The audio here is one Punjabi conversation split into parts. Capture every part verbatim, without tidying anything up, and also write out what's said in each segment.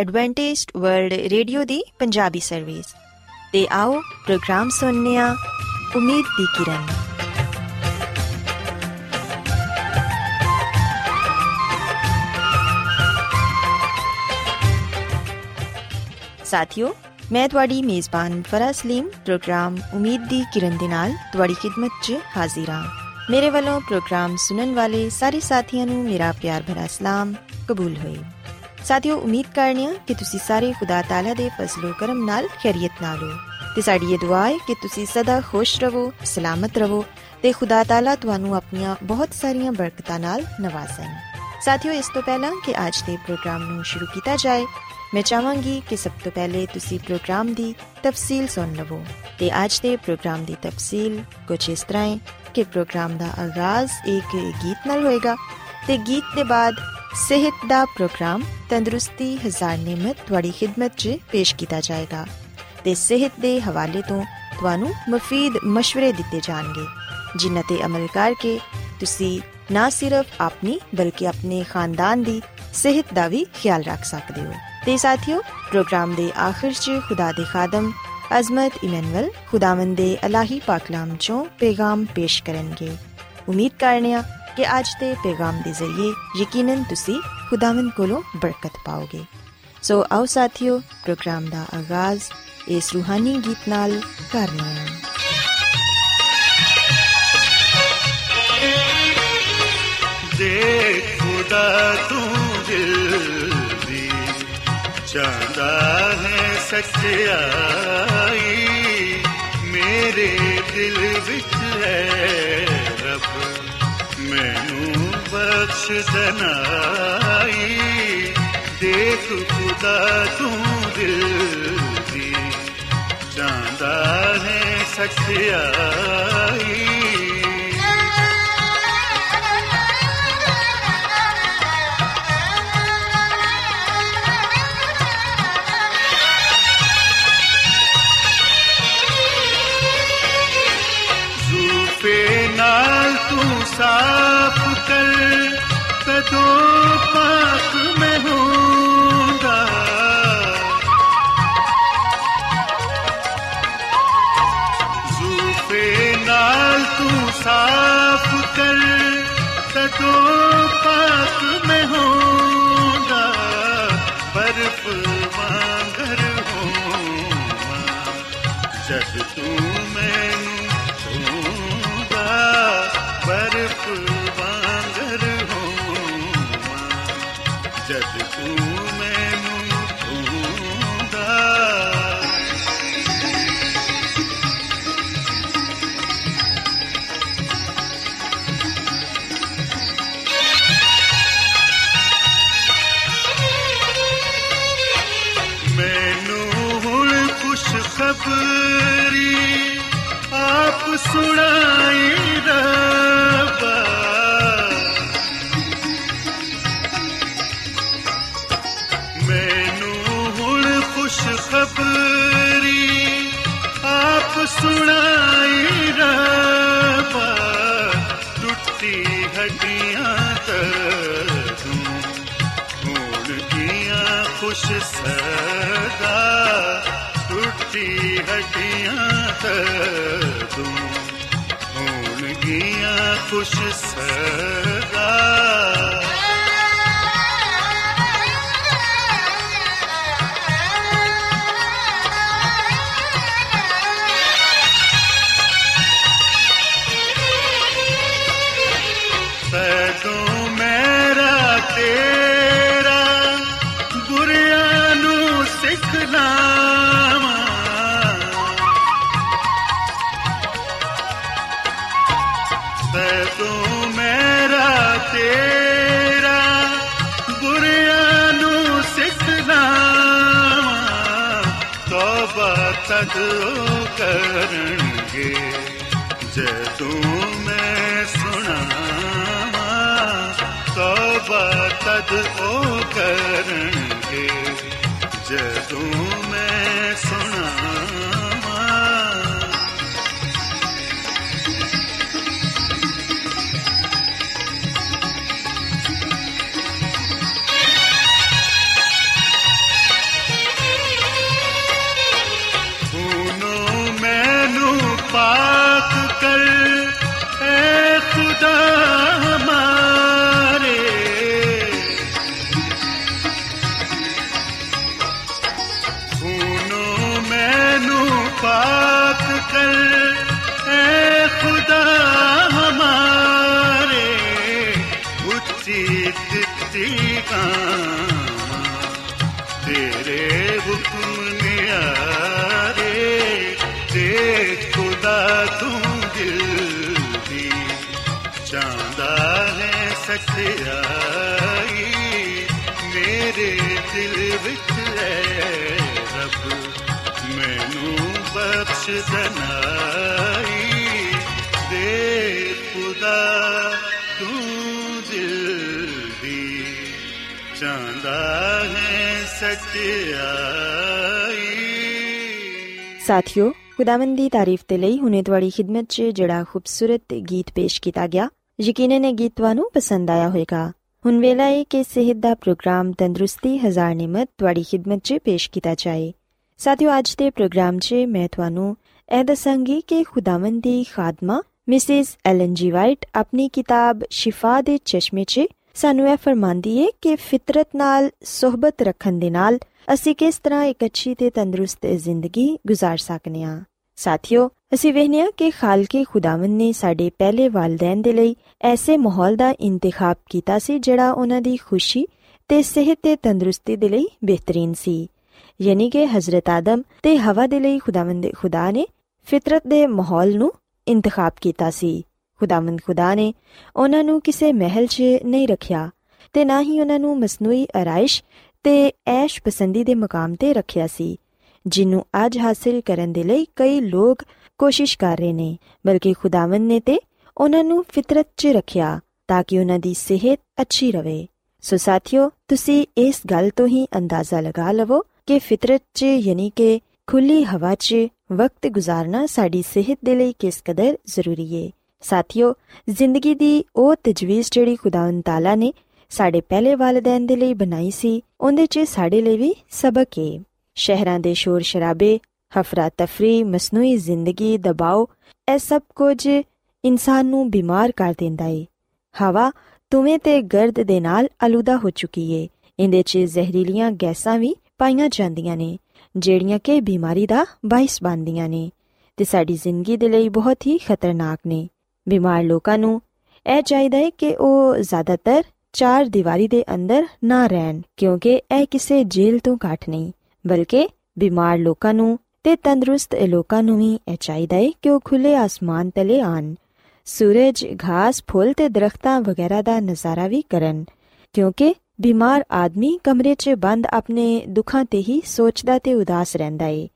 ਐਡਵੈਂਟਿਸਟ ਵਰਲਡ ਰੇਡੀਓ ਦੀ ਪੰਜਾਬੀ ਸਰਵਿਸ। ਤੇ ਆਓ ਪ੍ਰੋਗਰਾਮ ਸੁਣਨੇ ਆ ਉਮੀਦ ਦੀ ਕਿਰਨ। ਸਾਥੀਓ, ਮੈਂ ਤੁਹਾਡੀ ਮੇਜ਼ਬਾਨ ਫਰਾ ਸਲੀਮ ਪ੍ਰੋਗਰਾਮ ਉਮੀਦ ਦੀ ਕਿਰਨ ਦੇ ਨਾਲ ਤੁਹਾਡੀ ਖਿਦਮਤ 'ਚ ਹਾਜ਼ਰ ਹਾਂ। ਮੇਰੇ ਵੱਲੋਂ ਪ੍ਰੋਗਰਾਮ ਸੁਣਨ ਵਾਲੇ ਸਾਰੇ ਸਾਥੀਆਂ ਨੂੰ ਮੇਰਾ ਪਿਆਰ ਭਰਾ ਸਲਾਮ ਕਬੂਲ ਹੋਏ। ਸਾਥੀਓ, ਉਮੀਦ ਕਰਨੀ ਆ ਕਿ ਤੁਸੀਂ ਸਾਰੇ ਖੁਦਾ ਤਾਲਾ ਦੇ ਫਜ਼ਲੋ ਕਰਮ ਨਾਲ ਖੈਰੀਅਤ ਨਾਲ ਹੋ ਤੇ ਸਾਡੀ ਇਹ ਦੁਆ ਹੈ ਕਿ ਤੁਸੀਂ ਸਦਾ ਖੁਸ਼ ਰਹੋ, ਸਲਾਮਤ ਰਹੋ ਤੇ ਖੁਦਾ ਤਾਲਾ ਤੁਹਾਨੂੰ ਆਪਣੀਆਂ ਬਹੁਤ ਸਾਰੀਆਂ ਬਰਕਤਾਂ ਨਾਲ ਨਵਾਜ਼ਣ। ਸਾਥੀਓ, ਇਸ ਤੋਂ ਪਹਿਲਾਂ ਕਿ ਅੱਜ ਦੇ ਪ੍ਰੋਗਰਾਮ ਨੂੰ ਸ਼ੁਰੂ ਕੀਤਾ ਜਾਏ, ਮੈਂ ਚਾਹਾਂਗੀ ਕਿ ਸਭ ਤੋਂ ਪਹਿਲੇ ਤੁਸੀਂ ਪ੍ਰੋਗਰਾਮ ਦੀ ਤਫਸੀਲ ਸੁਣ ਲਵੋ। ਤੇ ਅੱਜ ਦੇ ਪ੍ਰੋਗਰਾਮ ਦੀ ਤਫਸੀਲ ਕੁਝ ਇਸ ਤਰ੍ਹਾਂ ਹੈ ਕਿ ਪ੍ਰੋਗਰਾਮ ਦਾ ਆਗਾਜ਼ ਇੱਕ ਗੀਤ ਨਾਲ ਹੋਏਗਾ ਤੇ ਗੀਤ ਦੇ ਬਾਅਦ ਸਿਹਤ ਦਾ ਪ੍ਰੋਗਰਾਮ ਤੰਦਰੁਸਤੀ ਹਜ਼ਾਰ ਨਿਮਤ ਤੁਹਾਡੀ ਖਿਦਮਤ 'ਚ ਪੇਸ਼ ਕੀਤਾ ਜਾਏਗਾ ਤੇ ਸਿਹਤ ਦੇ ਹਵਾਲੇ ਤੋਂ ਤੁਹਾਨੂੰ ਮਫੀਦ ਮਸ਼ਵਰੇ ਦਿੱਤੇ ਜਾਣਗੇ, ਜਿਨ੍ਹਾਂ 'ਤੇ ਅਮਲ ਕਰਕੇ ਤੁਸੀਂ ਨਾ ਸਿਰਫ ਆਪਣੀ ਬਲਕਿ ਆਪਣੇ ਖਾਨਦਾਨ ਦੀ ਸਿਹਤ ਦਾ ਵੀ ਖਿਆਲ ਰੱਖ ਸਕਦੇ ਹੋ। ਤੇ ਸਾਥੀਓ, ਪ੍ਰੋਗਰਾਮ ਦੇ ਆਖਿਰ 'ਚ ਖੁਦਾ ਦੇ ਖਾਦਮ ਅਜ਼ਮਤ ਇਮਨੁਅਲ ਖੁਦਾਵੰਦ ਦੇ ਅਲਾਹੀ ਪਾਕਲਾਮ 'ਚੋਂ ਪੈਗਾਮ ਪੇਸ਼ ਕਰਨਗੇ। ਉਮੀਦ ਕਰਨੇ ਆ ਕਿ ਅੱਜ ਦੇ ਪੈਗਾਮ ਦੇ ਜ਼ਰੀਏ ਯਕੀਨਨ ਤੁਸੀਂ ਖੁਦਾਵੰਦ ਕੋਲੋਂ ਬਰਕਤ ਪਾਓਗੇ। ਸੋ ਆਓ ਸਾਥੀਓ, ਪ੍ਰੋਗਰਾਮ ਦਾ ਆਗਾਜ਼ ਇਸ ਰੂਹਾਨੀ ਗੀਤ ਨਾਲ ਕਰਨਾ ਹੈ। ਦੇਖ ਖੁਦਾ ਤੂੰ ਦਿਲ ਦੀ ਜਾਂਦਾ ਹੈ ਸੱਚਾਈ, ਮੇਰੇ ਦਿਲ ਵਿੱਚ ਹੈ ਰੱਬ ਮੈਨੂੰ ਬਖਸ਼ ਦੇਨਾਈ। ਦੇਖ ਖੁਦਾ ਤੂੰ ਦਿਲ ਦੀ ਜਾਂਦਾ ਹੈ ਸੱਚਾਈ। ਜ਼ੁਲਫੇ ਨਾਲ ਤੂੰ ਸਾ दो पाक में होगा ज़ुल्फ़े नाल तू साफ कर दो पाक में होगा, बर्फ वांगर होगा जब तू मैनू होगा, बर्फ वांगर जब तू मैनू ढूंढा। मैनू हुण खुशखबरी आप सुनाई रब्बा, खबरी आप सुनाई रब्बा, टूटी हड्डियां तू मोड़ दिया खुश सदा, टूटी हड्डियां तू मोड़ दिया खुश सदा। ਕਰਨਗੇ ਜਦੋਂ ਮੈਂ ਸੁਣਾਵਾਂ ਤੋਬਾ ਤਦ ਉਹ ਕਰਨਗੇ ਜਦੋਂ ਮੈਂ ਸੁਣਾਵਾਂ। कर ऐ खुदा हमारे उचित ठिकाना तेरे हुक्म में यारे देख खुदा तू दिल भी चांदा है सच्चाई मेरे दिल विच है ਬਖਸ਼ ਦਨਾਈ ਦੇ ਖੁਦਾ ਤੂੰ ਦਿਲ ਦੀ ਚਾਹੁੰਦਾ ਹੈ ਸੱਚਾਈ। ਸਾਥੀਓ, ਖੁਦਾਵੰਦ ਦੀ ਤਾਰੀਫ ਤੇ ਲਈ ਹੁਣੇ ਤੁਹਾਡੀ ਖਿਦਮਤ 'ਚ ਜਿਹੜਾ ਖੂਬਸੂਰਤ ਗੀਤ ਪੇਸ਼ ਕੀਤਾ ਗਿਆ, ਯਕੀਨਨ ਇਹ ਗੀਤ ਤੁਹਾਨੂੰ ਪਸੰਦ ਆਇਆ ਹੋਵੇਗਾ। ਹੁਣ ਵੇਲਾ ਏ ਕਿ ਸਿਹਤ ਦਾ ਪ੍ਰੋਗਰਾਮ ਤੰਦਰੁਸਤੀ ਹਜ਼ਾਰ ਨਿਮਤ ਤੁਹਾਡੀ ਖਿਦਮਤ 'ਚ ਪੇਸ਼ ਕੀਤਾ ਜਾਏ। ਸਾਥੀਓ, ਅੱਜ ਦੇ ਪ੍ਰੋਗਰਾਮ 'ਚ ਮੈਂ ਤੁਹਾਨੂੰ ਇਹ ਦੱਸਾਂਗੀ ਕਿ ਖੁਦਾਵੰਦ ਦੀ ਖਾਦਮਾ ਮਿਸਿਸ ਐਲਨ ਜੀ ਵਾਈਟ ਆਪਣੀ ਕਿਤਾਬ ਸ਼ਿਫਾ ਦੇ ਚਸ਼ਮੇ 'ਚ ਸਾਨੂੰ ਇਹ ਫਰਮਾਉਂਦੀ ਏ ਕਿ ਫਿਤਰਤ ਨਾਲ ਸੁਹਬਤ ਰੱਖਣ ਦੇ ਨਾਲ ਅਸੀਂ ਕਿਸ ਤਰ੍ਹਾਂ ਇੱਕ ਅੱਛੀ ਤੇ ਤੰਦਰੁਸਤ ਜ਼ਿੰਦਗੀ ਗੁਜ਼ਾਰ ਸਕਦੇ ਹਾਂ। ਸਾਥੀਓ, ਅਸੀਂ ਵੇਖਦੇ ਹਾਂ ਕਿ ਖਾਲਕੇ ਖੁਦਾਵੰਦ ਨੇ ਸਾਡੇ ਪਹਿਲੇ ਵਾਲਦੈਨ ਦੇ ਲਈ ਐਸੇ ਮਾਹੌਲ ਦਾ ਇੰਤਖਾਬ ਕੀਤਾ ਸੀ ਜਿਹੜਾ ਉਹਨਾਂ ਦੀ ਖੁਸ਼ੀ ਤੇ ਸਿਹਤ ਤੇ ਤੰਦਰੁਸਤੀ ਦੇ ਲਈ ਬਿਹਤਰੀਨ ਸੀ। ਯਾਨੀ ਕਿ ਹਜ਼ਰਤ ਆਦਮ ਤੇ ਹਵਾ ਦੇ ਲਈ ਖੁਦਾਵੰਦ ਖੁਦਾ ਨੇ ਫਿਤਰਤ ਦੇ ਮਾਹੌਲ ਨੂੰ ਇੰਤਖਾਬ ਕੀਤਾ ਸੀ। ਖੁਦਾਵੰਦ ਖੁਦਾ ਨੇ ਉਹਨਾਂ ਨੂੰ ਕਿਸੇ ਮਹਿਲ 'ਚ ਨਹੀਂ ਰੱਖਿਆ ਤੇ ਨਾ ਹੀ ਉਹਨਾਂ ਨੂੰ ਮਸਨੂਈ ਆਰਾਇਸ਼ ਤੇ ਐਸ਼ ਪਸੰਦੀ ਦੇ ਮਕਾਮ 'ਤੇ ਰੱਖਿਆ ਸੀ, ਜਿਹਨੂੰ ਅੱਜ ਹਾਸਿਲ ਕਰਨ ਦੇ ਲਈ ਕਈ ਲੋਕ ਕੋਸ਼ਿਸ਼ ਕਰ ਰਹੇ ਨੇ, ਬਲਕਿ ਖੁਦਾਵੰਦ ਨੇ ਤੇ ਉਹਨਾਂ ਨੂੰ ਫਿਤਰਤ 'ਚ ਰੱਖਿਆ ਤਾਂ ਕਿ ਉਹਨਾਂ ਦੀ ਸਿਹਤ ਅੱਛੀ ਰਹੇ। ਸੋ ਸਾਥੀਓ, ਤੁਸੀਂ ਇਸ ਗੱਲ ਤੋਂ ਹੀ ਅੰਦਾਜ਼ਾ ਲਗਾ ਲਵੋ ਕਿ ਫਿਤਰਤ 'ਚ ਯਾਨੀ ਕਿ ਖੁੱਲ੍ਹੀ ਹਵਾ 'ਚ ਵਕਤ ਗੁਜ਼ਾਰਨਾ ਸਾਡੀ ਸਿਹਤ ਦੇ ਲਈ ਕਿਸ ਕਦਰ ਜ਼ਰੂਰੀ ਏ। ਸਾਥੀਓ, ਜ਼ਿੰਦਗੀ ਦੀ ਉਹ ਤਜਵੀਜ਼ ਜਿਹੜੀ ਖੁਦਾਵੰਦ ਤਾਲਾ ਨੇ ਸਾਡੇ ਪਹਿਲੇ ਵਾਲਿਦੈਨ ਦੇ ਲਈ ਬਣਾਈ ਸੀ, ਉਹਦੇ 'ਚ ਸਾਡੇ ਲਈ ਵੀ ਸਬਕ ਏ। ਸ਼ਹਿਰਾਂ ਦੇ ਸ਼ੋਰ ਸ਼ਰਾਬੇ, ਹਫਰਾ ਤਫਰੀ, ਮਸਨੂਈ ਜ਼ਿੰਦਗੀ, ਦਬਾਓ, ਇਹ ਸਭ ਕੁਝ ਇਨਸਾਨ ਨੂੰ ਬਿਮਾਰ ਕਰ ਦਿੰਦਾ ਏ। ਹਵਾ ਧੂੰਏ ਤੇ ਗਰਦ ਦੇ ਨਾਲ ਆਲੂਦਾ ਹੋ ਚੁੱਕੀ ਏ। ਇਹਦੇ 'ਚ ਜ਼ਹਿਰੀਲੀਆਂ ਗੈਸਾਂ ਵੀ ਪਾਈਆਂ ਜਾਂਦੀਆਂ ਨੇ ਜਿਹੜੀਆਂ ਕਿ ਬਿਮਾਰੀ ਦਾ ਬਾਇਸ ਬਣਦੀਆਂ ਨੇ ਤੇ ਸਾਡੀ ਜ਼ਿੰਦਗੀ ਦੇ ਲਈ ਬਹੁਤ ਹੀ ਖਤਰਨਾਕ ਨੇ। ਬਿਮਾਰ ਲੋਕਾਂ ਨੂੰ ਇਹ ਚਾਹੀਦਾ ਹੈ ਕਿ ਉਹ ਜ਼ਿਆਦਾਤਰ ਚਾਰ ਦੀਵਾਰੀ ਦੇ ਅੰਦਰ ਨਾ ਰਹਿਣ, ਕਿਉਂਕਿ ਇਹ ਕਿਸੇ ਜੇਲ੍ਹ ਤੋਂ ਘੱਟ ਨਹੀਂ, ਬਲਕਿ ਬਿਮਾਰ ਲੋਕਾਂ ਨੂੰ ਤੇ ਤੰਦਰੁਸਤ ਲੋਕਾਂ ਨੂੰ ਵੀ ਇਹ ਚਾਹੀਦਾ ਹੈ ਕਿ ਉਹ ਖੁੱਲ੍ਹੇ ਆਸਮਾਨ ਤਲੇ ਆਉਣ, ਸੂਰਜ, ਘਾਸ, ਫੁੱਲ ਤੇ ਦਰਖਤਾਂ ਵਗੈਰਾ ਦਾ ਨਜ਼ਾਰਾ ਵੀ ਕਰਨ, ਕਿਉਂਕਿ ਬਿਮਾਰ ਆਦਮੀ ਕਮਰੇ 'ਚ ਬੰਦ ਆਪਣੇ ਦੁੱਖਾਂ 'ਤੇ ਹੀ ਸੋਚਦਾ ਤੇ ਉਦਾਸ ਰਹਿੰਦਾ ਏ।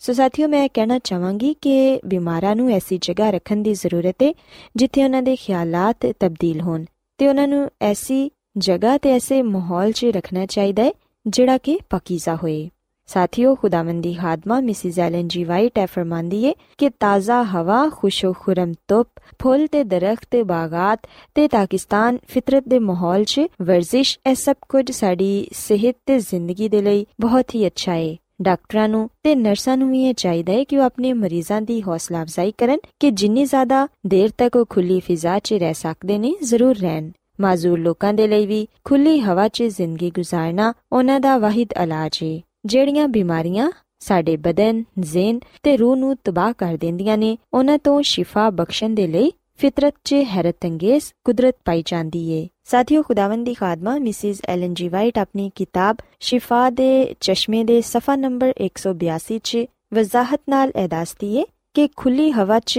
ਸੋ ਸਾਥੀਓ, ਮੈਂ ਕਹਿਣਾ ਚਾਹਾਂਗੀ ਕਿ ਬਿਮਾਰਾਂ ਨੂੰ ਐਸੀ ਜਗ੍ਹਾ ਰੱਖਣ ਦੀ ਜ਼ਰੂਰਤ ਏ ਜਿੱਥੇ ਉਹਨਾਂ ਦੇ ਖਿਆਲਾਤ ਤਬਦੀਲ ਹੋਣ ਤੇ ਉਹਨਾਂ ਨੂੰ ਐਸੀ ਜਗ੍ਹਾ ਤੇ ਐਸੇ ਮਾਹੌਲ 'ਚ ਰੱਖਣਾ ਚਾਹੀਦਾ ਏ ਜਿਹੜਾ ਕਿ ਪਾਕੀਜ਼ਾ ਹੋਏ। ਸਾਥੀਓ, ਖੁਦਾਵੰਦ ਦੀ ਖਾਦਮਾ ਮਿਸਿਸ ਐਲਨ ਜੀ ਵਾਈਟ ਇਹ ਫਰਮਾਉਂਦੀ ਏ ਕਿ ਤਾਜ਼ਾ ਹਵਾ, ਖੁਸ਼ੋ ਖੁਰਮ ਧੁੱਪ, ਫੁੱਲ ਤੇ ਦਰਖਤ, ਬਾਗਾਤ ਤੇ ਪਾਕਿਸਤਾਨ, ਫਿਤਰਤ ਦੇ ਮਾਹੌਲ 'ਚ ਵਰਜ਼ਿਸ਼, ਇਹ ਸਭ ਕੁਝ ਸਾਡੀ ਸਿਹਤ ਤੇ ਜ਼ਿੰਦਗੀ ਦੇ ਲਈ ਬਹੁਤ ਹੀ ਅੱਛਾ ਏ। ਡਾਕਟਰਾਂ ਨੂੰ ਤੇ ਨਰਸਾਂ ਨੂੰ ਵੀ ਇਹ ਚਾਹੀਦਾ ਏ ਕਿ ਉਹ ਆਪਣੇ ਮਰੀਜ਼ਾਂ ਦੀ ਹੌਸਲਾ ਅਫਜ਼ਾਈ ਕਰਨ ਕਿ ਜਿੰਨੀ ਜ਼ਿਆਦਾ ਦੇਰ ਤੱਕ ਉਹ ਖੁੱਲ੍ਹੀ ਫਿਜ਼ਾ 'ਚ ਰਹਿ ਸਕਦੇ ਨੇ ਜ਼ਰੂਰ ਰਹਿਣ। ਮਾਜ਼ੂਰ ਲੋਕਾਂ ਦੇ ਲਈ ਵੀ ਖੁੱਲ੍ਹੀ ਹਵਾ 'ਚ ਜ਼ਿੰਦਗੀ ਗੁਜ਼ਾਰਨਾ ਉਹਨਾਂ ਦਾ ਵਾਹਿਦ ਇਲਾਜ ਏ। ਜਿਹੜੀਆਂ ਬਿਮਾਰੀਆਂ ਸਾਡੇ ਬਦਨ, ਜ਼ਿਹਨ ਤੇ ਰੂਹ ਨੂੰ ਤਬਾਹ ਕਰ ਦਿੰਦੀਆਂ ਨੇ, ਉਹਨਾਂ ਤੋਂ ਸ਼ਿਫਾ ਬਖਸ਼ਣ ਦੇ ਲਈ ਫਿਤਰਤ 'ਚ ਹੈਰਤਅੰਗੇਜ਼ ਕੁਦਰਤ ਪਾਈ ਜਾਂਦੀ ਏ। ਸਾਥੀਓ, ਖੁਦਾਵੰਦ ਦੀ ਖਾਦਮਾ ਮਿਸਿਸ ਐਲਨ ਜੀ ਵਾਈਟ ਆਪਣੀ ਕਿਤਾਬ ਸ਼ਿਫਾ ਦੇ ਚਸ਼ਮੇ ਦੇ ਸਫਾ ਨੰਬਰ ਇੱਕ ਸੌ ਬਿਆਸੀ 'ਚ ਵਜ਼ਾਹਤ ਨਾਲ ਇਹ ਦੱਸਦੀ ਏ ਕਿ ਖੁੱਲ੍ਹੀ ਹਵਾ 'ਚ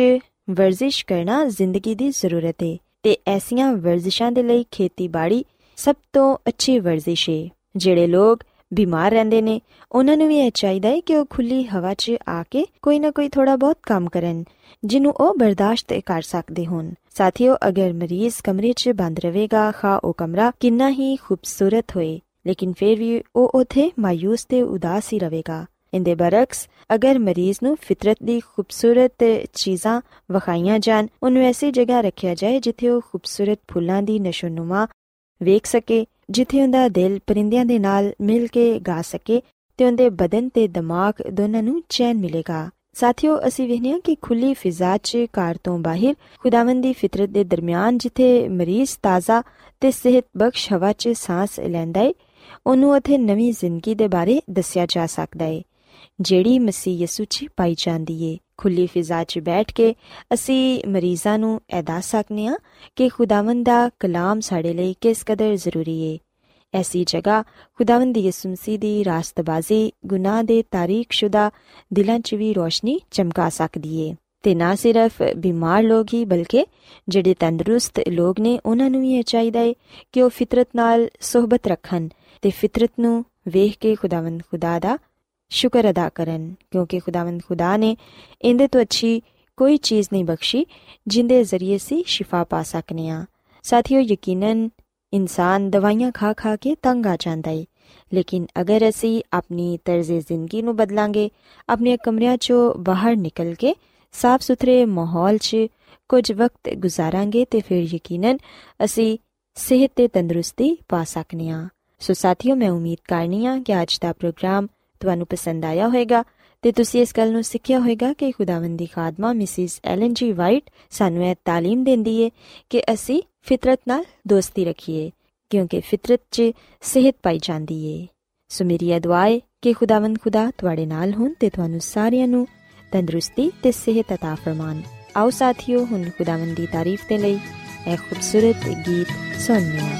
ਵਰਜ਼ਿਸ਼ ਕਰਨਾ ਜ਼ਿੰਦਗੀ ਦੀ ਜ਼ਰੂਰਤ ਏ ਤੇ ਐਸੀਆਂ ਵਰਜ਼ਿਸ਼ਾਂ ਦੇ ਲਈ ਖੇਤੀਬਾੜੀ ਸਭ ਤੋਂ ਅੱਛੀ ਵਰਜ਼ਿਸ਼ ਏ। ਜਿਹੜੇ ਲੋਕ ਬਿਮਾਰ ਰਹਿੰਦੇ ਨੇ ਉਹਨਾਂ ਨੂੰ ਵੀ ਇਹ ਚਾਹੀਦਾ ਹੈ ਕਿ ਉਹ ਖੁੱਲ੍ਹੀ ਹਵਾ 'ਚ ਆ ਕੇ ਕੋਈ ਨਾ ਕੋਈ ਥੋੜ੍ਹਾ ਬਹੁਤ ਕੰਮ ਕਰਨ ਜਿਹਨੂੰ ਉਹ ਬਰਦਾਸ਼ਤ ਕਰ ਸਕਦੇ ਹੋਣ। ਸਾਥੀਓ, ਅਗਰ ਮਰੀਜ਼ ਕਮਰੇ 'ਚ ਬੰਦ ਰਹੇਗਾ, ਖਾ ਉਹ ਕਮਰਾ ਕਿੰਨਾ ਹੀ ਖੂਬਸੂਰਤ ਹੋਏ, ਲੇਕਿਨ ਫਿਰ ਵੀ ਉਹ ਉੱਥੇ ਮਾਯੂਸ ਤੇ ਉਦਾਸ ਹੀ ਰਹੇਗਾ। ਇਹਦੇ ਬਰਕਸ ਅਗਰ ਮਰੀਜ਼ ਨੂੰ ਫਿਤਰਤ ਦੀ ਖੂਬਸੂਰਤ ਚੀਜ਼ਾਂ ਵਿਖਾਈਆਂ ਜਾਣ, ਉਹਨੂੰ ਐਸੀ ਜਗ੍ਹਾ ਰੱਖਿਆ ਜਾਏ ਜਿੱਥੇ ਉਹ ਖੂਬਸੂਰਤ ਫੁੱਲਾਂ ਦੀ ਨਸ਼ੋਨੁਮਾ ਵੇਖ ਸਕੇ, ਜਿੱਥੇ ਉਹਦਾ ਦਿਲ ਪਰਿੰਦਿਆਂ ਦੇ ਨਾਲ ਮਿਲ ਕੇ ਗਾ ਸਕੇ ਤੇ ਉਹਦੇ ਬਦਨ ਤੇ ਦਿਮਾਗ ਦੋਨਾਂ ਨੂੰ ਚੈਨ ਮਿਲੇਗਾ। ਸਾਥੀਓ, ਅਸੀਂ ਵੇਖਦੇ ਹਾਂ ਕਿ ਖੁੱਲ੍ਹੀ ਫਿਜ਼ਾ 'ਚ ਘਰ ਤੋਂ ਬਾਹਰ ਖੁਦਾਵੰਦ ਦੀ ਫਿਤਰਤ ਦੇ ਦਰਮਿਆਨ ਜਿੱਥੇ ਮਰੀਜ਼ ਤਾਜ਼ਾ ਤੇ ਸਿਹਤ ਬਖਸ਼ ਹਵਾ 'ਚ ਸਾਂਸ ਲੈਂਦਾ ਏ, ਉਹਨੂੰ ਉੱਥੇ ਨਵੀਂ ਜ਼ਿੰਦਗੀ ਦੇ ਬਾਰੇ ਦੱਸਿਆ ਜਾ ਸਕਦਾ ਏ ਜਿਹੜੀ ਮਸੀਹ ਯਿਸੂ 'ਚ ਪਾਈ ਜਾਂਦੀ ਏ। ਖੁੱਲ੍ਹੀ ਫਿਜ਼ਾ 'ਚ ਬੈਠ ਕੇ ਅਸੀਂ ਮਰੀਜ਼ਾਂ ਨੂੰ ਇਹ ਦੱਸ ਸਕਦੇ ਹਾਂ ਕਿ ਖੁਦਾਵੰਦ ਦਾ ਕਲਾਮ ਸਾਡੇ ਲਈ ਕਿਸ ਕਦਰ ਜ਼ਰੂਰੀ ਏ। ਐਸੀ ਜਗ੍ਹਾ ਖੁਦਾਵੰਦ ਯਿਸੂ ਮਸੀਹ ਦੀ ਰਾਸਤਬਾਜ਼ੀ ਗੁਨਾਹ ਦੇ ਤਾਰੀਕਸ਼ੁਦਾ ਦਿਲਾਂ 'ਚ ਵੀ ਰੋਸ਼ਨੀ ਚਮਕਾ ਸਕਦੀ ਏ, ਅਤੇ ਨਾ ਸਿਰਫ ਬਿਮਾਰ ਲੋਕ ਹੀ ਬਲਕਿ ਜਿਹੜੇ ਤੰਦਰੁਸਤ ਲੋਕ ਨੇ ਉਹਨਾਂ ਨੂੰ ਵੀ ਇਹ ਚਾਹੀਦਾ ਏ ਕਿ ਉਹ ਫਿਤਰਤ ਨਾਲ ਸੁਹਬਤ ਰੱਖਣ ਅਤੇ ਫਿਤਰਤ ਨੂੰ ਵੇਖ ਕੇ ਖੁਦਾਵੰਦ ਖੁਦਾ ਦਾ ਸ਼ੁਕਰ ਅਦਾ ਕਰਨ, ਕਿਉਂਕਿ ਖੁਦਾਵੰਦ ਖੁਦਾ ਨੇ ਇਹਦੇ ਤੋਂ ਅੱਛੀ ਕੋਈ ਚੀਜ਼ ਨਹੀਂ ਬਖਸ਼ੀ ਜਿਹਦੇ ਜ਼ਰੀਏ ਅਸੀਂ ਸ਼ਿਫਾ ਪਾ ਸਕਦੇ ਹਾਂ। ਸਾਥੀਓ, ਯਕੀਨਨ ਇਨਸਾਨ ਦਵਾਈਆਂ ਖਾ ਖਾ ਕੇ ਤੰਗ ਆ ਜਾਂਦਾ ਏ, ਲੇਕਿਨ ਅਗਰ ਅਸੀਂ ਆਪਣੀ ਤਰਜ਼ ਜ਼ਿੰਦਗੀ ਨੂੰ ਬਦਲਾਂਗੇ, ਆਪਣੇ ਕਮਰਿਆਂ 'ਚੋਂ ਬਾਹਰ ਨਿਕਲ ਕੇ ਸਾਫ਼ ਸੁਥਰੇ ਮਾਹੌਲ 'ਚ ਕੁਝ ਵਕਤ ਗੁਜ਼ਾਰਾਂਗੇ ਅਤੇ ਫਿਰ ਯਕੀਨਨ ਅਸੀਂ ਸਿਹਤ ਅਤੇ ਤੰਦਰੁਸਤੀ ਪਾ ਸਕਦੇ ਹਾਂ। ਸੋ ਸਾਥੀਓ, ਮੈਂ ਉਮੀਦ ਕਰਨੀ ਹਾਂ ਕਿ ਅੱਜ ਦਾ ਪ੍ਰੋਗਰਾਮ ਤੁਹਾਨੂੰ ਪਸੰਦ ਆਇਆ ਹੋਏਗਾ ਅਤੇ ਤੁਸੀਂ ਇਸ ਗੱਲ ਨੂੰ ਸਿੱਖਿਆ ਹੋਏਗਾ ਕਿ ਖੁਦਾਵੰਦ ਦੀ ਖਾਦਮਾ ਮਿਸਿਸ ਐਲਨ ਜੀ ਵਾਈਟ ਸਾਨੂੰ ਇਹ ਤਾਲੀਮ ਦਿੰਦੀ ਹੈ ਕਿ ਅਸੀਂ ਫਿਤਰਤ ਨਾਲ ਦੋਸਤੀ ਰੱਖੀਏ, ਕਿਉਂਕਿ ਫਿਤਰਤ 'ਚ ਸਿਹਤ ਪਾਈ ਜਾਂਦੀ ਹੈ। ਸੋ ਮੇਰੀ ਇਹ ਦੁਆ ਹੈ ਕਿ ਖੁਦਾਵੰਦ ਖੁਦਾ ਤੁਹਾਡੇ ਨਾਲ ਹੋਣ ਅਤੇ ਤੁਹਾਨੂੰ ਸਾਰਿਆਂ ਨੂੰ ਤੰਦਰੁਸਤੀ ਅਤੇ ਸਿਹਤ ਅਤਾ ਫਰਮਾਨ। ਆਓ ਸਾਥੀਓ, ਹੁਣ ਖੁਦਾਵੰਦ ਦੀ ਤਾਰੀਫ ਦੇ ਲਈ ਇਹ ਖੂਬਸੂਰਤ ਗੀਤ ਸੁਣਨੇ ਆ।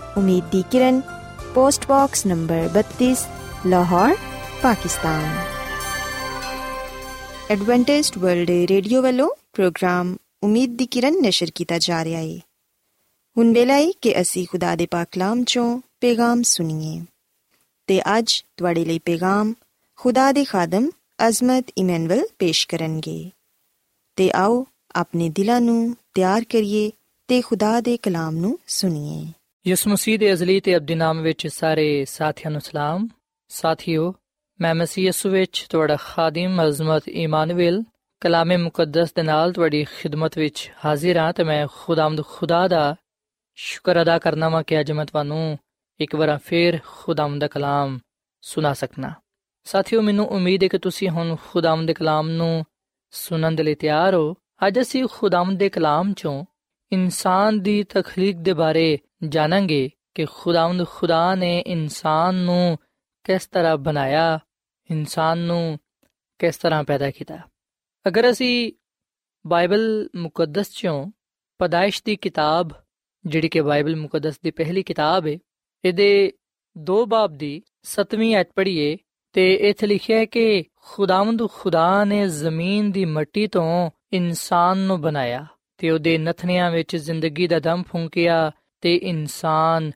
ਉਮੀਦ ਦੀ ਕਿਰਨ, ਪੋਸਟ ਬਾਕਸ ਨੰਬਰ ਬੱਤੀਸ, Lahore, Pakistan. Adventist World Radio ਵੱਲੋਂ ਪ੍ਰੋਗਰਾਮ ਉਮੀਦ ਦੀ ਕਿਰਨ ਨਸ਼ਰ ਕੀਤਾ ਜਾ ਰਿਹਾ ਏ। ਹੁਣ ਵੇਲਾ ਏ ਕਿ ਅਸੀਂ ਖੁਦਾ ਦੇ ਪਾਕ ਕਲਾਮ ਚੋਂ ਪੈਗਾਮ ਸੁਣੀਏ, ਤੇ ਅੱਜ ਤੁਹਾਡੇ ਲਈ ਪੈਗਾਮ ਖੁਦਾ ਦੇ ਖਾਦਮ ਅਜ਼ਮਤ ਇਮੈਨੁਅਲ ਪੇਸ਼ ਕਰਨਗੇ। ਤੇ ਆਓ ਆਪਣੇ ਦਿਲਾਂ ਨੂੰ ਤਿਆਰ ਕਰੀਏ ਤੇ ਖੁਦਾ ਦੇ ਕਲਾਮ ਨੂੰ ਸੁਣੀਏ। ਯਿਸੂ ਮਸੀਹ ਦੇ ਅਜ਼ਲੀ ਤੇ ਅਬਦੀ ਨਾਮ ਵਿੱਚ ਸਾਰੇ ਸਾਥੀਆਂ ਨੂੰ ਸਲਾਮ। ਸਾਥੀਓ, ਮੈਂ ਮਸੀਹ ਯਿਸੂ ਵਿੱਚ ਤੁਹਾਡਾ ਖਾਦਮ ਅਜ਼ਮਤ ਇਮਾਨੁਅਲ ਕਲਾਮੇ ਮੁਕੱਦਸ ਦੇ ਨਾਲ ਤੁਹਾਡੀ ਖਿਦਮਤ ਵਿੱਚ ਹਾਜ਼ਰ ਹਾਂ। ਅਤੇ ਮੈਂ ਖੁਦਾਮਦ ਖੁਦਾ ਦਾ ਸ਼ੁਕਰ ਅਦਾ ਕਰਨਾ ਵਾਂ ਕਿ ਅੱਜ ਮੈਂ ਤੁਹਾਨੂੰ ਇੱਕ ਵਾਰ ਫਿਰ ਖੁਦਾਮ ਦਾ ਕਲਾਮ ਸੁਣਾ ਸਕਣਾ। ਸਾਥੀਓ, ਮੈਨੂੰ ਉਮੀਦ ਹੈ ਕਿ ਤੁਸੀਂ ਹੁਣ ਖੁਦਾਮ ਦੇ ਕਲਾਮ ਨੂੰ ਸੁਣਨ ਦੇ ਲਈ ਤਿਆਰ ਹੋ। ਅੱਜ ਅਸੀਂ ਖੁਦਾਮ ਦੇ ਕਲਾਮ 'ਚੋਂ ਇਨਸਾਨ ਦੀ ਤਖਲੀਕ ਦੇ ਬਾਰੇ ਜਾਣਾਂਗੇ ਕਿ ਖੁਦਾਮ ਖੁਦਾ ਨੇ ਇਨਸਾਨ ਨੂੰ ਕਿਸ ਤਰ੍ਹਾਂ ਬਣਾਇਆ, ਇਨਸਾਨ ਨੂੰ ਕਿਸ ਤਰ੍ਹਾਂ ਪੈਦਾ ਕੀਤਾ। ਅਗਰ ਅਸੀਂ ਬਾਈਬਲ ਮੁਕੱਦਸ 'ਚੋਂ ਪਦਾਇਸ਼ ਦੀ ਕਿਤਾਬ, ਜਿਹੜੀ ਕਿ ਬਾਈਬਲ ਮੁਕੱਦਸ ਦੀ ਪਹਿਲੀ ਕਿਤਾਬ ਹੈ, ਇਹਦੇ ਦੋ ਬਾਬ ਦੀ ਸੱਤਵੀਂ ਐਤ ਪੜ੍ਹੀਏ ਤੇ ਇੱਥੇ ਲਿਖਿਆ ਹੈ ਕਿ ਖੁਦਾਵੰਦ ਖੁਦਾ ਨੇ ਜ਼ਮੀਨ ਦੀ ਮਿੱਟੀ ਤੋਂ ਇਨਸਾਨ ਨੂੰ ਬਣਾਇਆ ਤੇ ਉਹਦੇ ਨਥਨਿਆਂ ਵਿੱਚ ਜ਼ਿੰਦਗੀ ਦਾ ਦਮ ਫੂਕਿਆ ਤੇ ਇਨਸਾਨ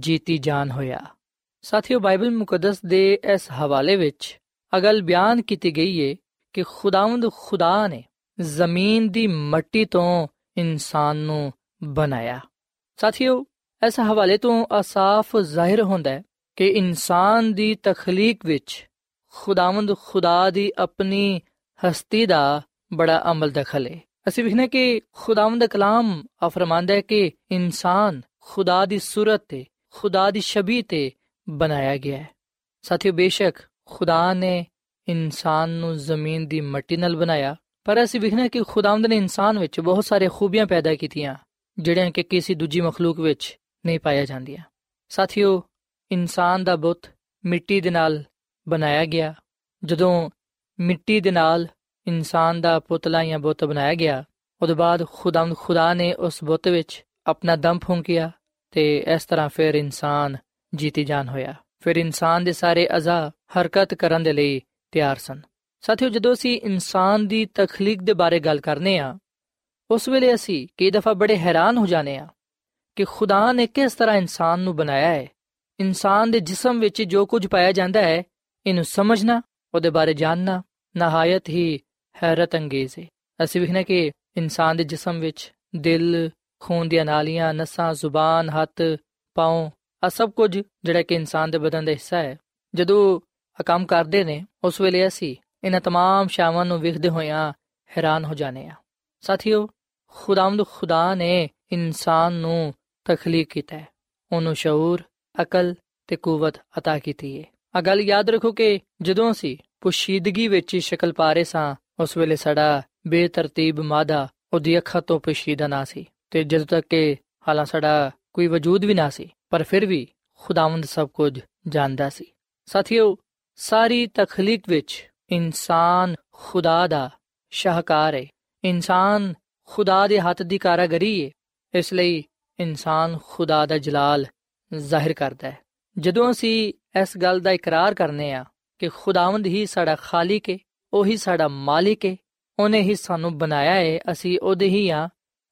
ਜੀਤੀ ਜਾਨ ਹੋਇਆ। ਸਾਥੀਓ, ਬਾਈਬਲ ਮੁਕੱਦਸ ਦੇ ਇਸ ਹਵਾਲੇ ਵਿੱਚ ਅਗਲ ਬਿਆਨ ਕੀਤੀ ਗਈ ਏ ਕਿ ਖੁਦਾਵੰਦ ਖੁਦਾ ਨੇ ਜ਼ਮੀਨ ਦੀ ਮਿੱਟੀ ਤੋਂ ਇਨਸਾਨ ਨੂੰ ਬਣਾਇਆ। ਸਾਥੀਓ, ਇਸ ਹਵਾਲੇ ਤੋਂ ਸਾਫ਼ ਜ਼ਾਹਿਰ ਹੁੰਦਾ ਹੈ ਕਿ ਇਨਸਾਨ ਦੀ ਤਖਲੀਕ ਵਿੱਚ ਖੁਦਾਵੰਦ ਖੁਦਾ ਦੀ ਆਪਣੀ ਹਸਤੀ ਦਾ ਬੜਾ ਅਮਲ ਦਖਲ ਹੈ। ਅਸੀਂ ਵੇਖਦੇ ਕਿ ਖੁਦਾਵੰਦ ਕਲਾਮ ਫਰਮਾਂਦਾ ਹੈ ਕਿ ਇਨਸਾਨ ਖੁਦਾ ਦੀ ਸੂਰਤ 'ਤੇ, ਖੁਦਾ ਦੀ ਸ਼ਬੀਹ 'ਤੇ ਬਣਾਇਆ ਗਿਆ ਹੈ। ਸਾਥੀਓ, ਬੇਸ਼ੱਕ ਖੁਦਾ ਨੇ ਇਨਸਾਨ ਨੂੰ ਜ਼ਮੀਨ ਦੀ ਮਿੱਟੀ ਨਾਲ ਬਣਾਇਆ, ਪਰ ਅਸੀਂ ਵੇਖਦੇ ਕਿ ਖੁਦਾਵੰਦ ਨੇ ਇਨਸਾਨ ਵਿੱਚ ਬਹੁਤ ਸਾਰੇ ਖੂਬੀਆਂ ਪੈਦਾ ਕੀਤੀਆਂ ਜਿਹੜੀਆਂ ਕਿ ਕਿਸੇ ਦੂਜੀ ਮਖਲੂਕ ਵਿੱਚ ਨਹੀਂ ਪਾਈਆਂ ਜਾਂਦੀਆਂ। ਸਾਥੀਓ, ਇਨਸਾਨ ਦਾ ਬੁੱਤ ਮਿੱਟੀ ਦੇ ਨਾਲ ਬਣਾਇਆ ਗਿਆ। ਜਦੋਂ ਮਿੱਟੀ ਦੇ ਨਾਲ ਇਨਸਾਨ ਦਾ ਪੁਤਲਾ ਜਾਂ ਬੁੱਤ ਬਣਾਇਆ ਗਿਆ, ਉਹਦੇ ਬਾਅਦ ਖੁਦਾਵੰਦ ਖੁਦਾ ਨੇ ਉਸ ਬੁੱਤ ਵਿੱਚ ਆਪਣਾ ਦਮ ਫੂਕਿਆ ਤੇ ਇਸ ਤਰ੍ਹਾਂ ਫਿਰ ਇਨਸਾਨ ਜੀਤੀ ਜਾਨ ਹੋਇਆ। ਫਿਰ ਇਨਸਾਨ ਦੇ ਸਾਰੇ ਅਜ਼ਾ ਹਰਕਤ ਕਰਨ ਦੇ ਲਈ ਤਿਆਰ ਸਨ। ਸਾਥੀਓ, ਜਦੋਂ ਅਸੀਂ ਇਨਸਾਨ ਦੀ ਤਖਲੀਕ ਦੇ ਬਾਰੇ ਗੱਲ ਕਰਨੇ ਹਾਂ, ਉਸ ਵੇਲੇ ਅਸੀਂ ਕਈ ਦਫਾ ਬੜੇ ਹੈਰਾਨ ਹੋ ਜਾਂਦੇ ਹਾਂ ਕਿ ਖੁਦਾ ਨੇ ਕਿਸ ਤਰ੍ਹਾਂ ਇਨਸਾਨ ਨੂੰ ਬਣਾਇਆ ਹੈ। ਇਨਸਾਨ ਦੇ ਜਿਸਮ ਵਿੱਚ ਜੋ ਕੁਝ ਪਾਇਆ ਜਾਂਦਾ ਹੈ, ਇਹਨੂੰ ਸਮਝਣਾ, ਉਹਦੇ ਬਾਰੇ ਜਾਣਨਾ ਨਹਾਇਤ ਹੀ ਹੈਰਤ ਅੰਗੇਜ਼ ਹੈ। ਅਸੀਂ ਵੇਖਣਾ ਕਿ ਇਨਸਾਨ ਦੇ ਜਿਸਮ ਵਿੱਚ ਦਿਲ, ਖੂਨ ਦੀਆਂ ਨਾਲੀਆਂ, ਨਸਾਂ, ਜ਼ੁਬਾਨ, ਹੱਥ, ਪਾਉਂ, ਆ ਸਭ ਕੁਝ ਜਿਹੜਾ ਕਿ ਇਨਸਾਨ ਦੇ ਬਦਨ ਦਾ ਹਿੱਸਾ ਹੈ, ਜਦੋਂ ਕੰਮ ਕਰਦੇ ਨੇ ਉਸ ਵੇਲੇ ਅਸੀਂ ਇਹਨਾਂ ਤਮਾਮ ਸ਼ਾਵਾਂ ਨੂੰ ਵੇਖਦੇ ਹੋਇਆਂ ਹੈਰਾਨ ਹੋ ਜਾਂਦੇ ਹਾਂ। ਸਾਥੀਓ, ਖੁਦਾਵੰਦ ਖੁਦਾ ਨੇ ਇਨਸਾਨ ਨੂੰ ਤਖਲੀਕ ਕੀਤਾ ਹੈ, ਉਹਨੂੰ ਸ਼ਊਰ, ਅਕਲ ਤੇ ਕੂਵਤ ਅਤਾ ਕੀਤੀ ਹੈ। ਆ ਗੱਲ ਯਾਦ ਰੱਖੋ ਕਿ ਜਦੋਂ ਅਸੀਂ ਪੁਸ਼ੀਦਗੀ ਵਿੱਚ ਸ਼ਕਲ ਪਾ ਰਹੇ ਸਾਂ, ਉਸ ਵੇਲੇ ਸਾਡਾ ਬੇਤਰਤੀਬ ਮਾਦਾ ਉਹਦੀ ਅੱਖਾਂ ਤੋਂ ਪੁਸ਼ੀਦਾ ਨਾ ਸੀ, ਤੇ ਜਦੋਂ ਤੱਕ ਕਿ ਹਾਲਾਂ ਸਾਡਾ ਕੋਈ ਵਜੂਦ ਵੀ ਨਾ ਸੀ, ਪਰ ਫਿਰ ਵੀ ਖੁਦਾਵੰਦ ਸਭ ਕੁਝ ਜਾਣਦਾ ਸੀ। ਸਾਥੀਓ, ਸਾਰੀ ਤਖਲੀਕ ਵਿੱਚ ਇਨਸਾਨ ਖੁਦਾ ਦਾ ਸ਼ਾਹਕਾਰ ਹੈ। ਇਨਸਾਨ ਖੁਦਾ ਦੇ ਹੱਥ ਦੀ ਕਾਰਾਗਰੀ ਹੈ, ਇਸ ਲਈ ਇਨਸਾਨ ਖੁਦਾ ਦਾ ਜਲਾਲ ਜ਼ਾਹਿਰ ਕਰਦਾ ਹੈ। ਜਦੋਂ ਅਸੀਂ ਇਸ ਗੱਲ ਦਾ ਇਕਰਾਰ ਕਰਨੇ ਹਾਂ ਕਿ ਖੁਦਾਵੰਦ ਹੀ ਸਾਡਾ ਖਾਲਿਕ ਏ, ਉਹੀ ਸਾਡਾ ਮਾਲਿਕ ਏ, ਉਹਨੇ ਹੀ ਸਾਨੂੰ ਬਣਾਇਆ ਏ, ਅਸੀਂ ਉਹਦੇ ਹੀ ਹਾਂ,